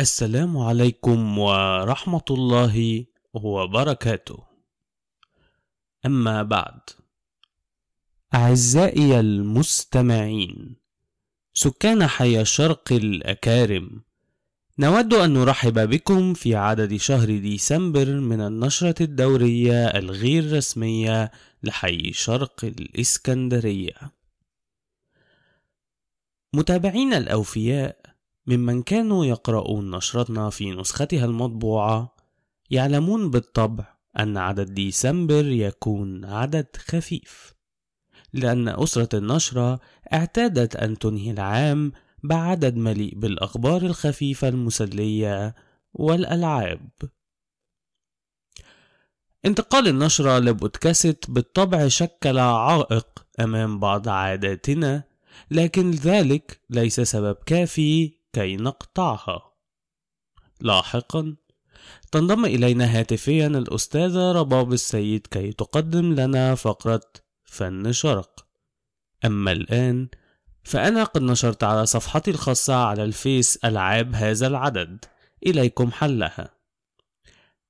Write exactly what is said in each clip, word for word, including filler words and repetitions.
السلام عليكم ورحمة الله وبركاته. أما بعد، أعزائي المستمعين سكان حي شرق الأكارم، نود أن نرحب بكم في عدد شهر ديسمبر من النشرة الدورية الغير رسمية لحي شرق الإسكندرية. متابعين الأوفياء ممن كانوا يقرؤون نشرتنا في نسختها المطبوعة يعلمون بالطبع أن عدد ديسمبر يكون عدد خفيف، لأن أسرة النشرة اعتادت أن تنهي العام بعدد مليء بالأخبار الخفيفة المسلية والألعاب. انتقال النشرة لبودكاست بالطبع شكل عائق أمام بعض عاداتنا، لكن ذلك ليس سبب كافي كي نقطعها. لاحقا تنضم إلينا هاتفيا الأستاذة رباب السيد كي تقدم لنا فقرة فن شرق. أما الآن فأنا قد نشرت على صفحتي الخاصة على الفيس ألعاب هذا العدد، إليكم حلها.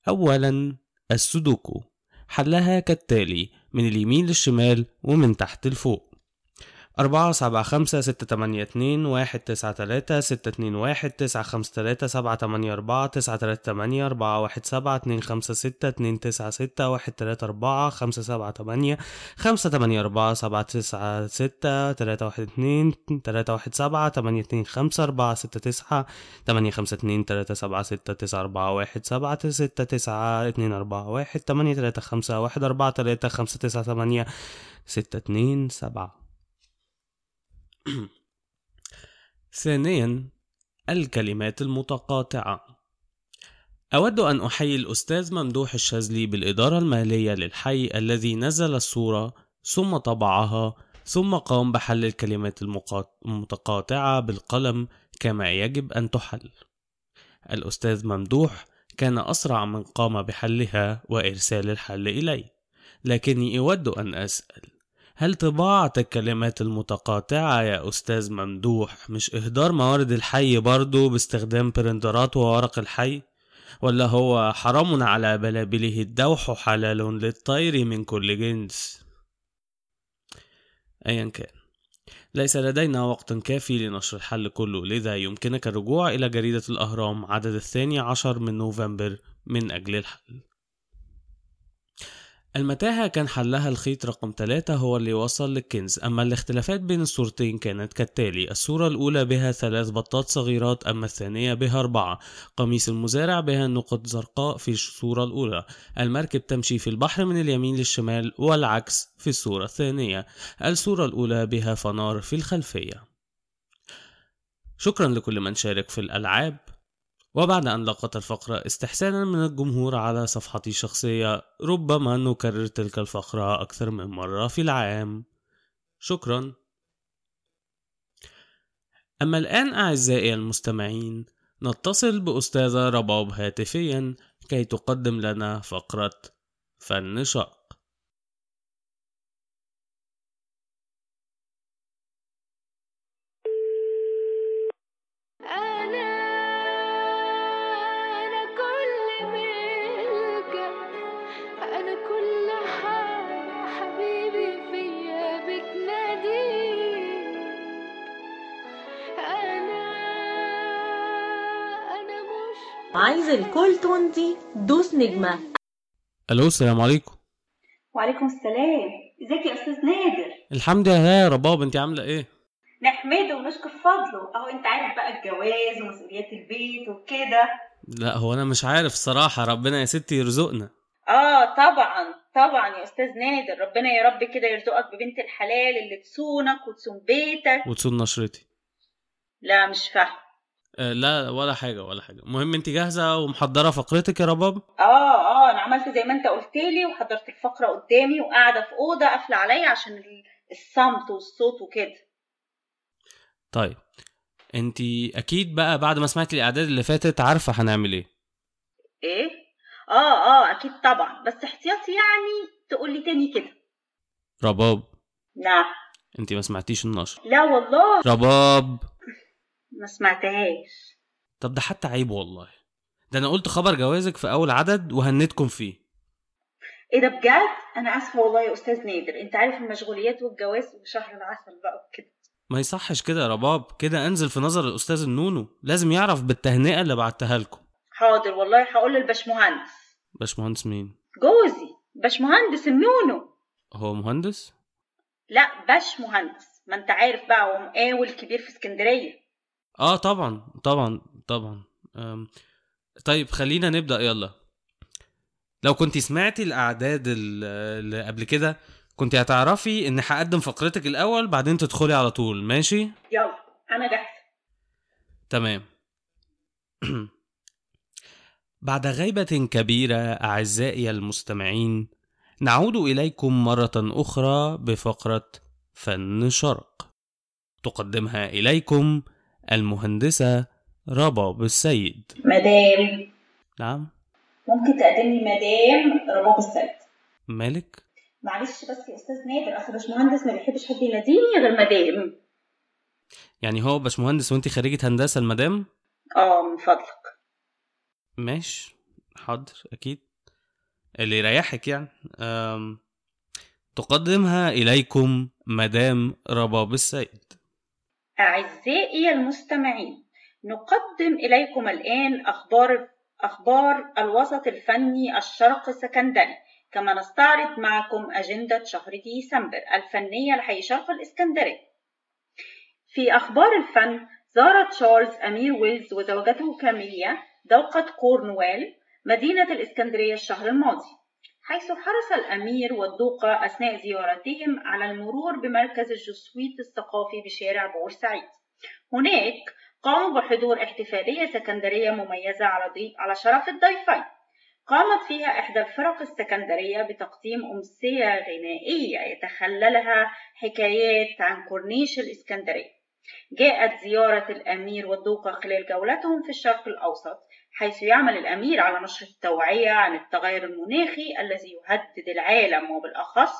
أولا السودوكو، حلها كالتالي: من اليمين للشمال ومن تحت لفوق. أربعة سبعة خمسة ستة تمانية اتنين واحد تسعة تلاتة ستة اتنين واحد تسعة خمسة تلاتة سبعة تمانية أربعة تسعة تلاتة تمانية أربعة واحد سبعة اتنين خمسة ستة اتنين تسعة ستة واحد تلاتة أربعة خمسة سبعة تمانية خمسة تمانية أربعة سبعة تسعة ستة تلاتة واحد اتنين تلاتة واحد سبعة تمانية اتنين خمسة أربعة ستة تسعة تمانية خمسة اتنين تلاتة سبعة ستة تسعة أربعة واحد سبعة ستة تسعة اتنين أربعة واحد تمانية تلاتة خمسة واحد أربعة تلاتة خمسة تسعة تمانية ستة اتنين سبعة. ثانيا الكلمات المتقاطعة. أود أن أحيي الأستاذ ممدوح الشاذلي بالإدارة المالية للحي الذي نزل الصورة ثم طبعها ثم قام بحل الكلمات المتقاطعة بالقلم كما يجب أن تحل. الأستاذ ممدوح كان أسرع من قام بحلها وإرسال الحل إلي، لكني أود أن أسأل: هل طباعة الكلمات المتقاطعة يا أستاذ ممدوح مش إهدار موارد الحي برضو باستخدام برندرات وورق الحي؟ ولا هو حرام على بلابله الدوح وحلال للطير من كل جنس؟ أيا كان، ليس لدينا وقت كافي لنشر الحل كله، لذا يمكنك الرجوع إلى جريدة الأهرام عدد الثاني عشر من نوفمبر من أجل الحل. المتاهة كان حلها الخيط رقم ثلاثة هو اللي وصل للكنز. أما الاختلافات بين الصورتين كانت كالتالي: الصورة الأولى بها ثلاث بطات صغيرات، أما الثانية بها أربعة. قميص المزارع بها نقط زرقاء في الصورة الأولى. المركب تمشي في البحر من اليمين للشمال والعكس في الصورة الثانية. الصورة الأولى بها فنار في الخلفية. شكرا لكل من شارك في الألعاب. وبعد أن لقت الفقرة استحسانا من الجمهور على صفحتي الشخصية، ربما نكرر تلك الفقرة أكثر من مرة في العام. شكرا. أما الآن أعزائي المستمعين، نتصل بأستاذة رباب هاتفيا كي تقدم لنا فقرة فن شرق. عايز الكل تونتي دوس نجمة. الو، السلام عليكم. وعليكم السلام. ازيك يا استاذ نادر؟ الحمد لله يا رباب، انت عامله ايه؟ نحمده ونشكر فضله. اهو انت عارف بقى الجواز ومسؤوليات البيت وكده. لا هو انا مش عارف الصراحه، ربنا يا ستي يرزقنا. اه طبعا طبعا يا استاذ نادر، ربنا يا رب كده يرزقك ببنت الحلال اللي تصونك وتصون بيتك وتصون نشرتي. لا مش فاهم. لا ولا حاجة ولا حاجة. مهم، انت جاهزة ومحضرة فقرتك يا رباب؟ اه اه انا عملت زي ما انت قلت لي وحضرت الفقرة قدامي وقاعدة في أوضة قافلة عليا عشان الصمت والصوت وكده. طيب انت اكيد بقى بعد ما سمعت الاعداد اللي فاتت عارفة هنعمل ايه؟ ايه؟ اه اه اكيد طبعا، بس احتياطي يعني تقولي تاني كده. رباب؟ نعم. انت ما سمعتيش النشر؟ لا والله رباب ما سمعتهاش. طب ده حتى عيب والله، ده انا قلت خبر جوازك في اول عدد وهنتكم فيه. ايه ده بجد؟ انا اسفه والله يا استاذ نادر، انت عارف المشغوليات والجواز وشهر العسل بقى كده. ما يصحش كده يا رباب، كده انزل في نظر الاستاذ النونو، لازم يعرف بالتهنئه اللي بعتها لكم. حاضر والله هقول للباشمهندس. باشمهندس مين؟ جوزي باشمهندس النونو. هو مهندس؟ لا باشمهندس، ما انت عارف بقى هو مقاول كبير في اسكندريه. اه طبعا طبعا طبعا. طيب خلينا نبدا يلا. لو كنت سمعتي الاعداد اللي قبل كده كنت هتعرفي ان هقدم فقرتك الاول بعدين تدخلي على طول. ماشي يلا انا جاهزه. تمام. بعد غيبة كبيرة أعزائي المستمعين نعود إليكم مرة أخرى بفقرة فن شرق تقدمها إليكم المهندسة رباب السيد. مدام. نعم ممكن تقدمي مدام رباب السيد. مالك؟ معلش بس يا أستاذ نادر، أصل باشمهندس ما بيحبش حد يناديني غير مدام. يعني هو باشمهندس وانتي خريجة هندسة المدام؟ آه من فضلك. ماشي حاضر أكيد اللي يريحك يعني. تقدمها إليكم مدام رباب السيد. أعزائي المستمعين نقدم إليكم الآن أخبار أخبار الوسط الفني الشرق الإسكندري، كما نستعرض معكم أجندة شهر ديسمبر الفنية لحي شرق الإسكندرية. في أخبار الفن زار تشارلز أمير ويلز وزوجته كاميلا دوقة كورنوال مدينة الإسكندرية الشهر الماضي، حيث حرص الأمير والدوقة أثناء زيارتهم على المرور بمركز الجسويت الثقافي بشارع بورسعيد. هناك قاموا بحضور احتفالية اسكندرية مميزة على على شرف الضيفين، قامت فيها إحدى الفرق الاسكندرية بتقديم أمسية غنائية يتخللها حكايات عن كورنيش الإسكندرية. جاءت زيارة الأمير والدوقة خلال جولتهم في الشرق الأوسط، حيث يعمل الأمير على نشر التوعية عن التغير المناخي الذي يهدد العالم وبالأخص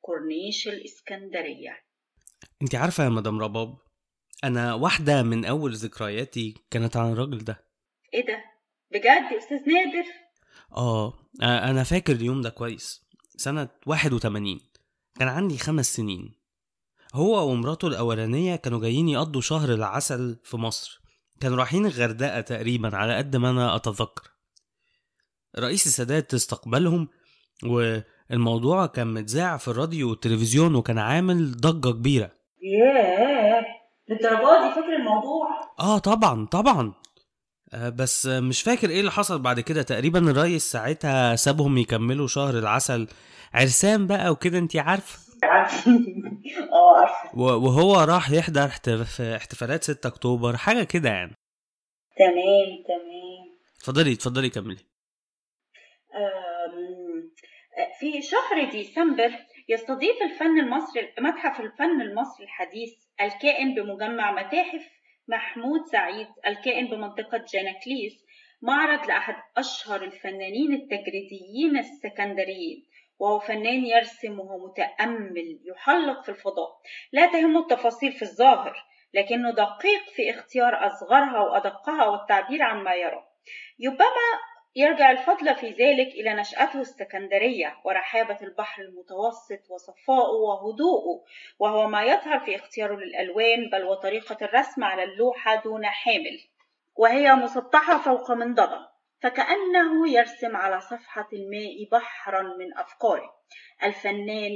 كورنيش الإسكندرية. انت عارفة يا مدام رباب، أنا واحدة من أول ذكرياتي كانت عن الراجل ده. ايه ده بجد يا أستاذ نادر؟ آه أنا فاكر اليوم ده كويس. سنة واحد وثمانين كان عندي خمس سنين. هو ومراته الأولانية كانوا جايين يقضوا شهر العسل في مصر، كانوا رايحين الغردقة تقريبا على قد ما أنا أتذكر. رئيس السادات استقبلهم والموضوع كان متذاع في الراديو والتلفزيون وكان عامل ضجة كبيرة. ياه للدرجة دي فاكر الموضوع؟ آه طبعا طبعا. آه بس مش فاكر إيه اللي حصل بعد كده. تقريبا الرئيس ساعتها سابهم يكملوا شهر العسل، عرسان بقى وكده انتي عارفة. وهو راح يحضر في احتفالات ستة أكتوبر حاجة كده يعني. تمام تمام. تفضلي تفضلي كملي. في شهر ديسمبر يستضيف الفن المصري متحف الفن المصري الحديث الكائن بمجمع متاحف محمود سعيد الكائن بمنطقة جاناكليس معرض لأحد أشهر الفنانين التجريديين السكندريين، وهو فنان يرسم وهو متأمل يحلق في الفضاء، لا تهمه التفاصيل في الظاهر لكنه دقيق في اختيار أصغرها وأدقها والتعبير عن ما يراه. يبما يرجع الفضل في ذلك إلى نشأته الاسكندرية ورحابة البحر المتوسط وصفائه وهدوءه، وهو ما يظهر في اختياره للألوان بل وطريقة الرسم على اللوحة دون حامل وهي مسطحة فوق منضدة، فكأنه يرسم على صفحة الماء بحرا من أفكاره. الفنان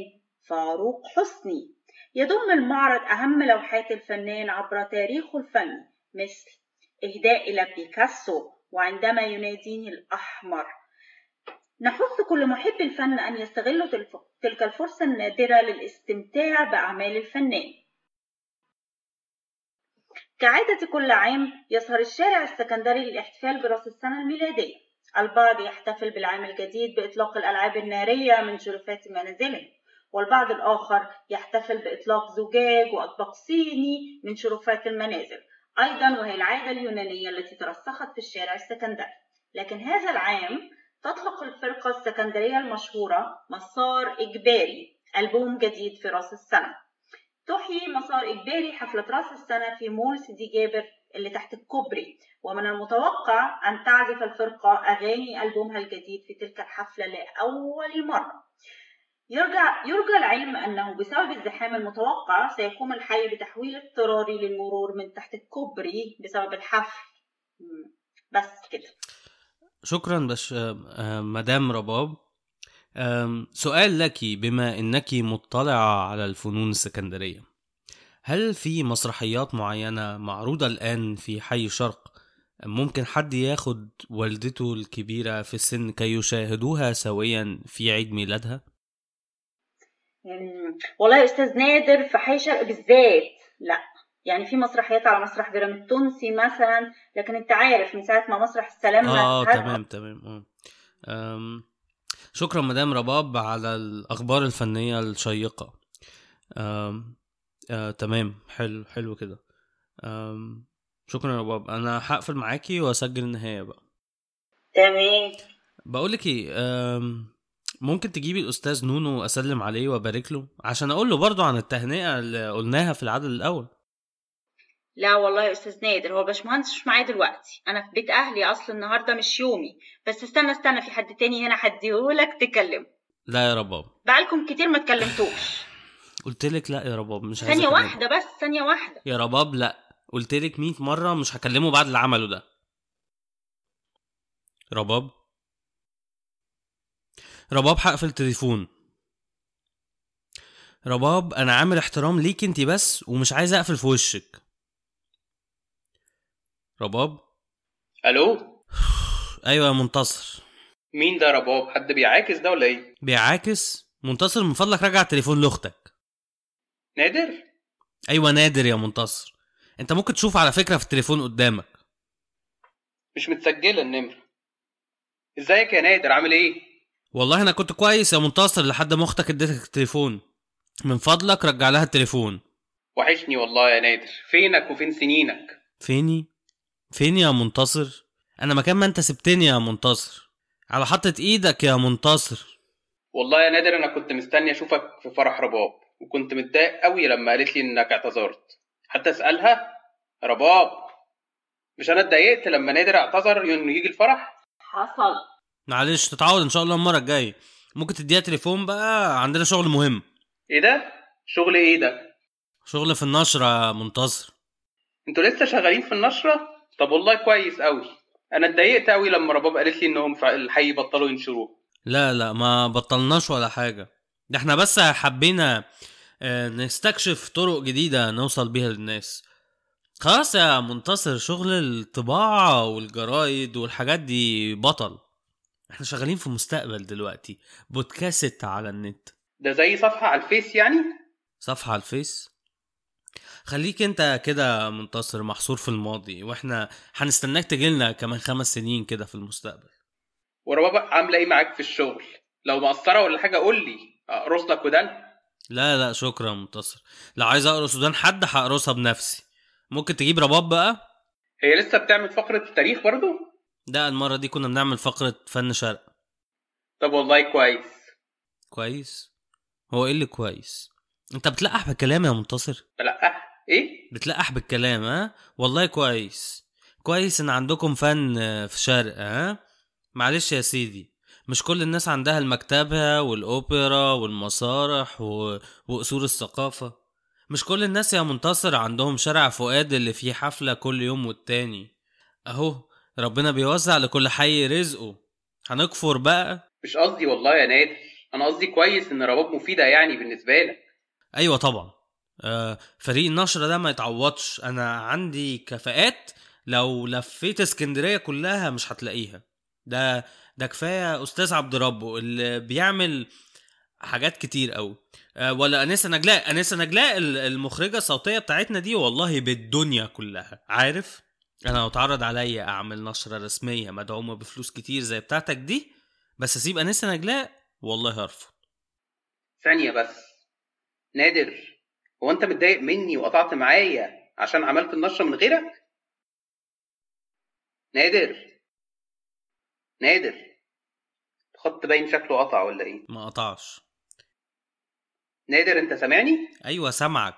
فاروق حسني. يضم المعرض أهم لوحات الفنان عبر تاريخه الفني مثل إهداء إلى بيكاسو وعندما يناديني الأحمر. نحث كل محب الفن أن يستغلوا تلك الفرصة النادرة للاستمتاع بأعمال الفنان. كعادة كل عام يسهر الشارع السكندري للاحتفال برأس السنة الميلادية. البعض يحتفل بالعام الجديد بإطلاق الألعاب النارية من جرفات منازلهم، والبعض الآخر يحتفل بإطلاق زجاج وأطباق صيني من شرفات المنازل أيضا، وهي العادة اليونانية التي ترسخت في الشارع السكندري. لكن هذا العام تطلق الفرقة السكندرية المشهورة مسار إجباري ألبوم جديد في رأس السنة تحيي مسار إجباري حفلة رأس السنة في مول سيدي جابر اللي تحت الكوبري، ومن المتوقع أن تعزف الفرقة أغاني ألبومها الجديد في تلك الحفلة لأول مرة. يرجع يرجى العلم أنه بسبب الزحام المتوقع سيقوم الحي بتحويل اضطراري للمرور من تحت الكوبري بسبب الحفل. بس كده، شكرا باش مدام رباب. سؤال لك، بما أنك مطلعة على الفنون الاسكندرية، هل في مسرحيات معينة معروضة الآن في حي شرق ممكن حد ياخد والدته الكبيرة في السن كي يشاهدوها سويا في عيد ميلادها؟ والله أستاذ نادر، في حي شرق بالذات لا، يعني في مسرحيات على مسرح جراند تونسي مثلا، لكن انت عارف من ساعة ما مسرح السلام اه تمام تمام آه. شكرا مدام رباب على الأخبار الفنية الشيقة. آه. آه. تمام، حلو حلو كده. آه. شكرا رباب، أنا هقفل معاكي وأسجل النهاية بقى. تمام، بقولك ايه، آه. ممكن تجيبي الأستاذ نونو أسلم عليه وأبارك له عشان أقول له برضو عن التهنئة اللي قلناها في العدد الأول؟ لا والله يا أستاذ نادر، هو الباشمهندس مش معايا دلوقتي، أنا في بيت أهلي أصل النهاردة مش يومي، بس استنى استنى في حد تاني هنا هديهولك تكلم. لا يا رباب، بقالكم كتير ما تكلمتوش. قلتلك لا يا رباب، مش ثانية واحدة بس، ثانية واحدة يا رباب، لا قلتلك مية مرة مش هكلمه بعد اللي عمله ده. رباب رباب هقفل التليفون. رباب انا عامل احترام ليك انتي بس ومش عايز اقفل في وشك. رباب الو. ايوه يا منتصر. مين ده رباب؟ حد بيعاكس ده ولا ايه؟ بيعاكس منتصر؟ من فضلك راجع التليفون لاختك. نادر؟ ايوه نادر يا منتصر، انت ممكن تشوف على فكره في التليفون قدامك. مش متسجله النمره. ازيك يا نادر، عامل ايه؟ والله انا كنت كويس يا منتصر لحد ما اختك اديتك التليفون. من فضلك رجع لها التليفون. وحشني والله يا نادر، فينك وفين سنينك؟ فيني فين يا منتصر؟ انا مكان ما انت سبتني يا منتصر، على حطة ايدك يا منتصر. والله يا نادر انا كنت مستني اشوفك في فرح رباب، وكنت متضايق قوي لما قالت لي انك اعتذرت، حتى اسالها رباب مش انا اتضايقت لما نادر اعتذر انه يجي الفرح؟ حصل، معلش تتعود ان شاء الله المره الجايه. ممكن تديها تليفون بقى، عندنا شغل مهم. ايه ده؟ شغل ايه ده؟ شغل في النشره يا منتصر. انتوا لسه شغالين في النشره؟ طب والله كويس قوي، انا اتضايقت قوي لما رباب قالت لي انهم في الحي بطلوا ينشروه. لا لا ما بطلناش ولا حاجه، ده احنا بس حبينا نستكشف طرق جديده نوصل بيها للناس. خلاص يا منتصر، شغل الطباعه والجرايد والحاجات دي بطل، احنا شغالين في مستقبل دلوقتي، بودكاست على النت. ده زي صفحة على الفيس يعني؟ صفحة على الفيس. خليك انت كده منتصر محصور في الماضي، واحنا هنستناك تجيلنا كمان خمس سنين كده في المستقبل. ورباب عاملة ايه معاك في الشغل؟ لو مقصرة ولا حاجة قول لي اقرص لك ودان. لا لا شكرا منتصر، لو عايز اقرص ودان حد هقرصها بنفسي. ممكن تجيب رباب بقى؟ هي لسه بتعمل فقرة التاريخ برضو؟ ده المرة دي كنا بنعمل فقرة فن شرق. طب والله كويس. كويس؟ هو ايه اللي كويس؟ انت بتلقح بالكلام يا منتصر. بلقح ايه؟ بتلقح بالكلام. ها والله كويس، كويس ان عندكم فن في شرق. ها معلش يا سيدي، مش كل الناس عندها المكتبة والاوبرا والمسارح و... وقصور الثقافة. مش كل الناس يا منتصر عندهم شارع فؤاد اللي فيه حفلة كل يوم والتاني. اهو ربنا بيوزع لكل حي رزقه، هنكفر بقى. مش قصدي والله يا نادر، انا قصدي كويس ان رباب مفيده يعني بالنسبه لك. ايوه طبعا، آه فريق النشره ده ما يتعوضش، انا عندي كفاءات لو لفيت اسكندريه كلها مش هتلاقيها. ده ده كفايه استاذ عبد ربه اللي بيعمل حاجات كتير قوي، آه ولا انسه نجلاء. انسه نجلاء المخرجه الصوتيه بتاعتنا دي والله بالدنيا كلها. عارف انا لو اتعرض عليا اعمل نشره رسميه مدعومه بفلوس كتير زي بتاعتك دي، بس اسيب انسه نجلاء والله هرفض. ثانيه بس نادر، هو انت متضايق مني وقطعت معايا عشان عملت النشره من غيرك؟ نادر نادر خط باين شكله قطع ولا ايه؟ ما قطعش. نادر انت سامعني؟ ايوه سامعك.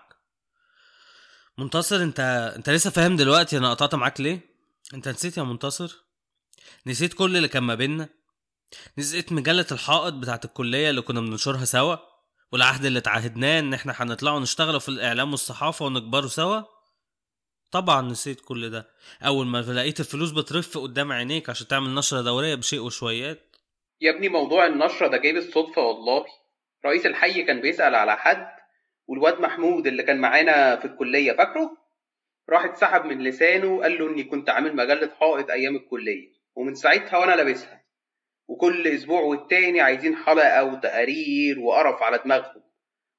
منتصر انت انت لسه فاهم دلوقتي انا قطعت معاك ليه؟ انت نسيت يا منتصر، نسيت كل اللي كان ما بيننا، نسيت مجله الحائط بتاعه الكليه اللي كنا بننشرها سوا، والعهد اللي تعهدناه ان احنا هنطلعوا نشتغلوا في الاعلام والصحافه ونكبروا سوا. طبعا نسيت كل ده اول ما لقيت الفلوس بترف قدام عينيك عشان تعمل نشره دوريه بشيء وشويات. يا ابني موضوع النشره ده جاي بالصدفه والله، رئيس الحي كان بيسال على حد، والواد محمود اللي كان معانا في الكليه فاكره راح اتسحب من لسانه قال له اني كنت عامل مجله حائط ايام الكليه، ومن ساعتها وانا لابسها، وكل اسبوع والتاني عايزين حلقه وتقارير وقرف على دماغهم.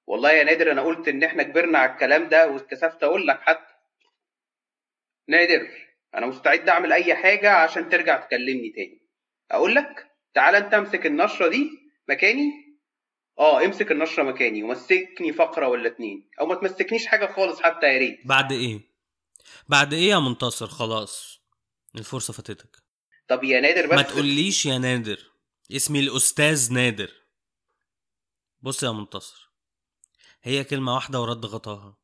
والله يا نادر انا قلت ان احنا كبرنا على الكلام ده واتكسفت اقول لك حتى. نادر انا مستعد اعمل اي حاجه عشان ترجع تكلمني تاني. اقول لك تعال انت امسك النشره دي مكاني، اه امسك النشره مكاني ومسكني فقره ولا اتنين، او ما تمسكنيش حاجه خالص حتى يا ريت. بعد ايه بعد ايه يا منتصر؟ خلاص الفرصه فاتتك. طب يا نادر بس ما تقوليش يا نادر، اسمي الاستاذ نادر. بص يا منتصر، هي كلمه واحده ورد غطاها،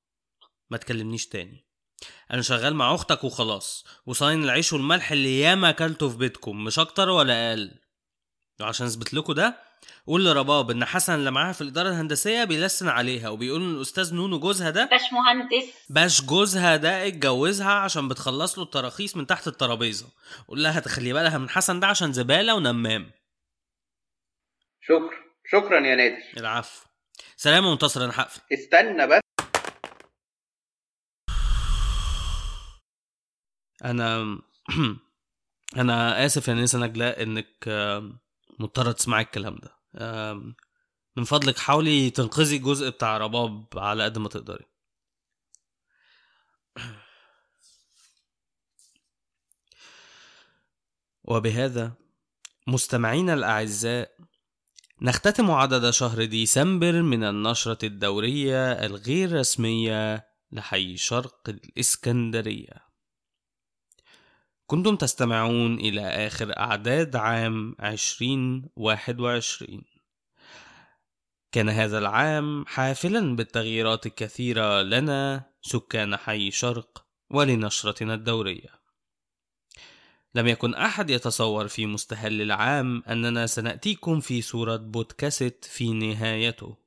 ما تكلمنيش تاني. انا شغال مع اختك وخلاص، وصاين العيش والملح اللي ياما اكلته في بيتكم، مش اكتر ولا اقل. وعشان اثبت لكم ده قول لرباب ان حسن اللي معاها في الاداره الهندسيه بيلسن عليها وبيقول ان الاستاذ نونو جوزها ده باش مهندس، باش جوزها ده اتجوزها عشان بتخلص له التراخيص من تحت الترابيزه. قول لها تخلي بالها من حسن ده عشان زباله ونمام. شكرا شكرا يا نادر. العفو، سلام يا منتصر، انا هقفل. استنى بس، انا انا اسف يا نيسان اجلاء انك مضطره تسمعي الكلام ده. من فضلك حاولي تنقذي الجزء بتاع رباب على قد ما تقدري. وبهذا مستمعينا الاعزاء نختتم عدد شهر ديسمبر من النشره الدوريه الغير رسميه لحي شرق الاسكندريه. كنتم تستمعون إلى آخر أعداد عام عشرين واحد وعشرين. كان هذا العام حافلا بالتغييرات الكثيرة لنا سكان حي شرق ولنشرتنا الدورية. لم يكن أحد يتصور في مستهل العام أننا سنأتيكم في صورة بودكاست في نهايته،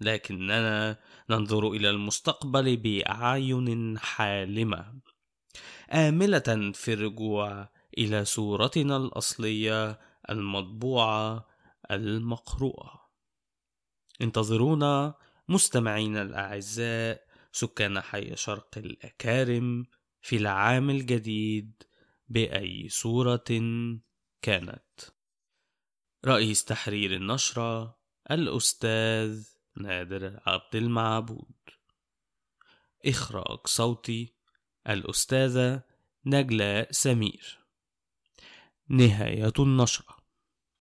لكننا ننظر إلى المستقبل بأعين حالمة آملة في الرجوع إلى صورتنا الأصلية المطبوعة المقروءة. انتظرونا مستمعينا الأعزاء سكان حي شرق الأكارم في العام الجديد بأي صورة كانت. رئيس تحرير النشرة الأستاذ نادر عبد المعبود. إخراج صوتي الأستاذة نجلاء سمير. نهاية النشرة.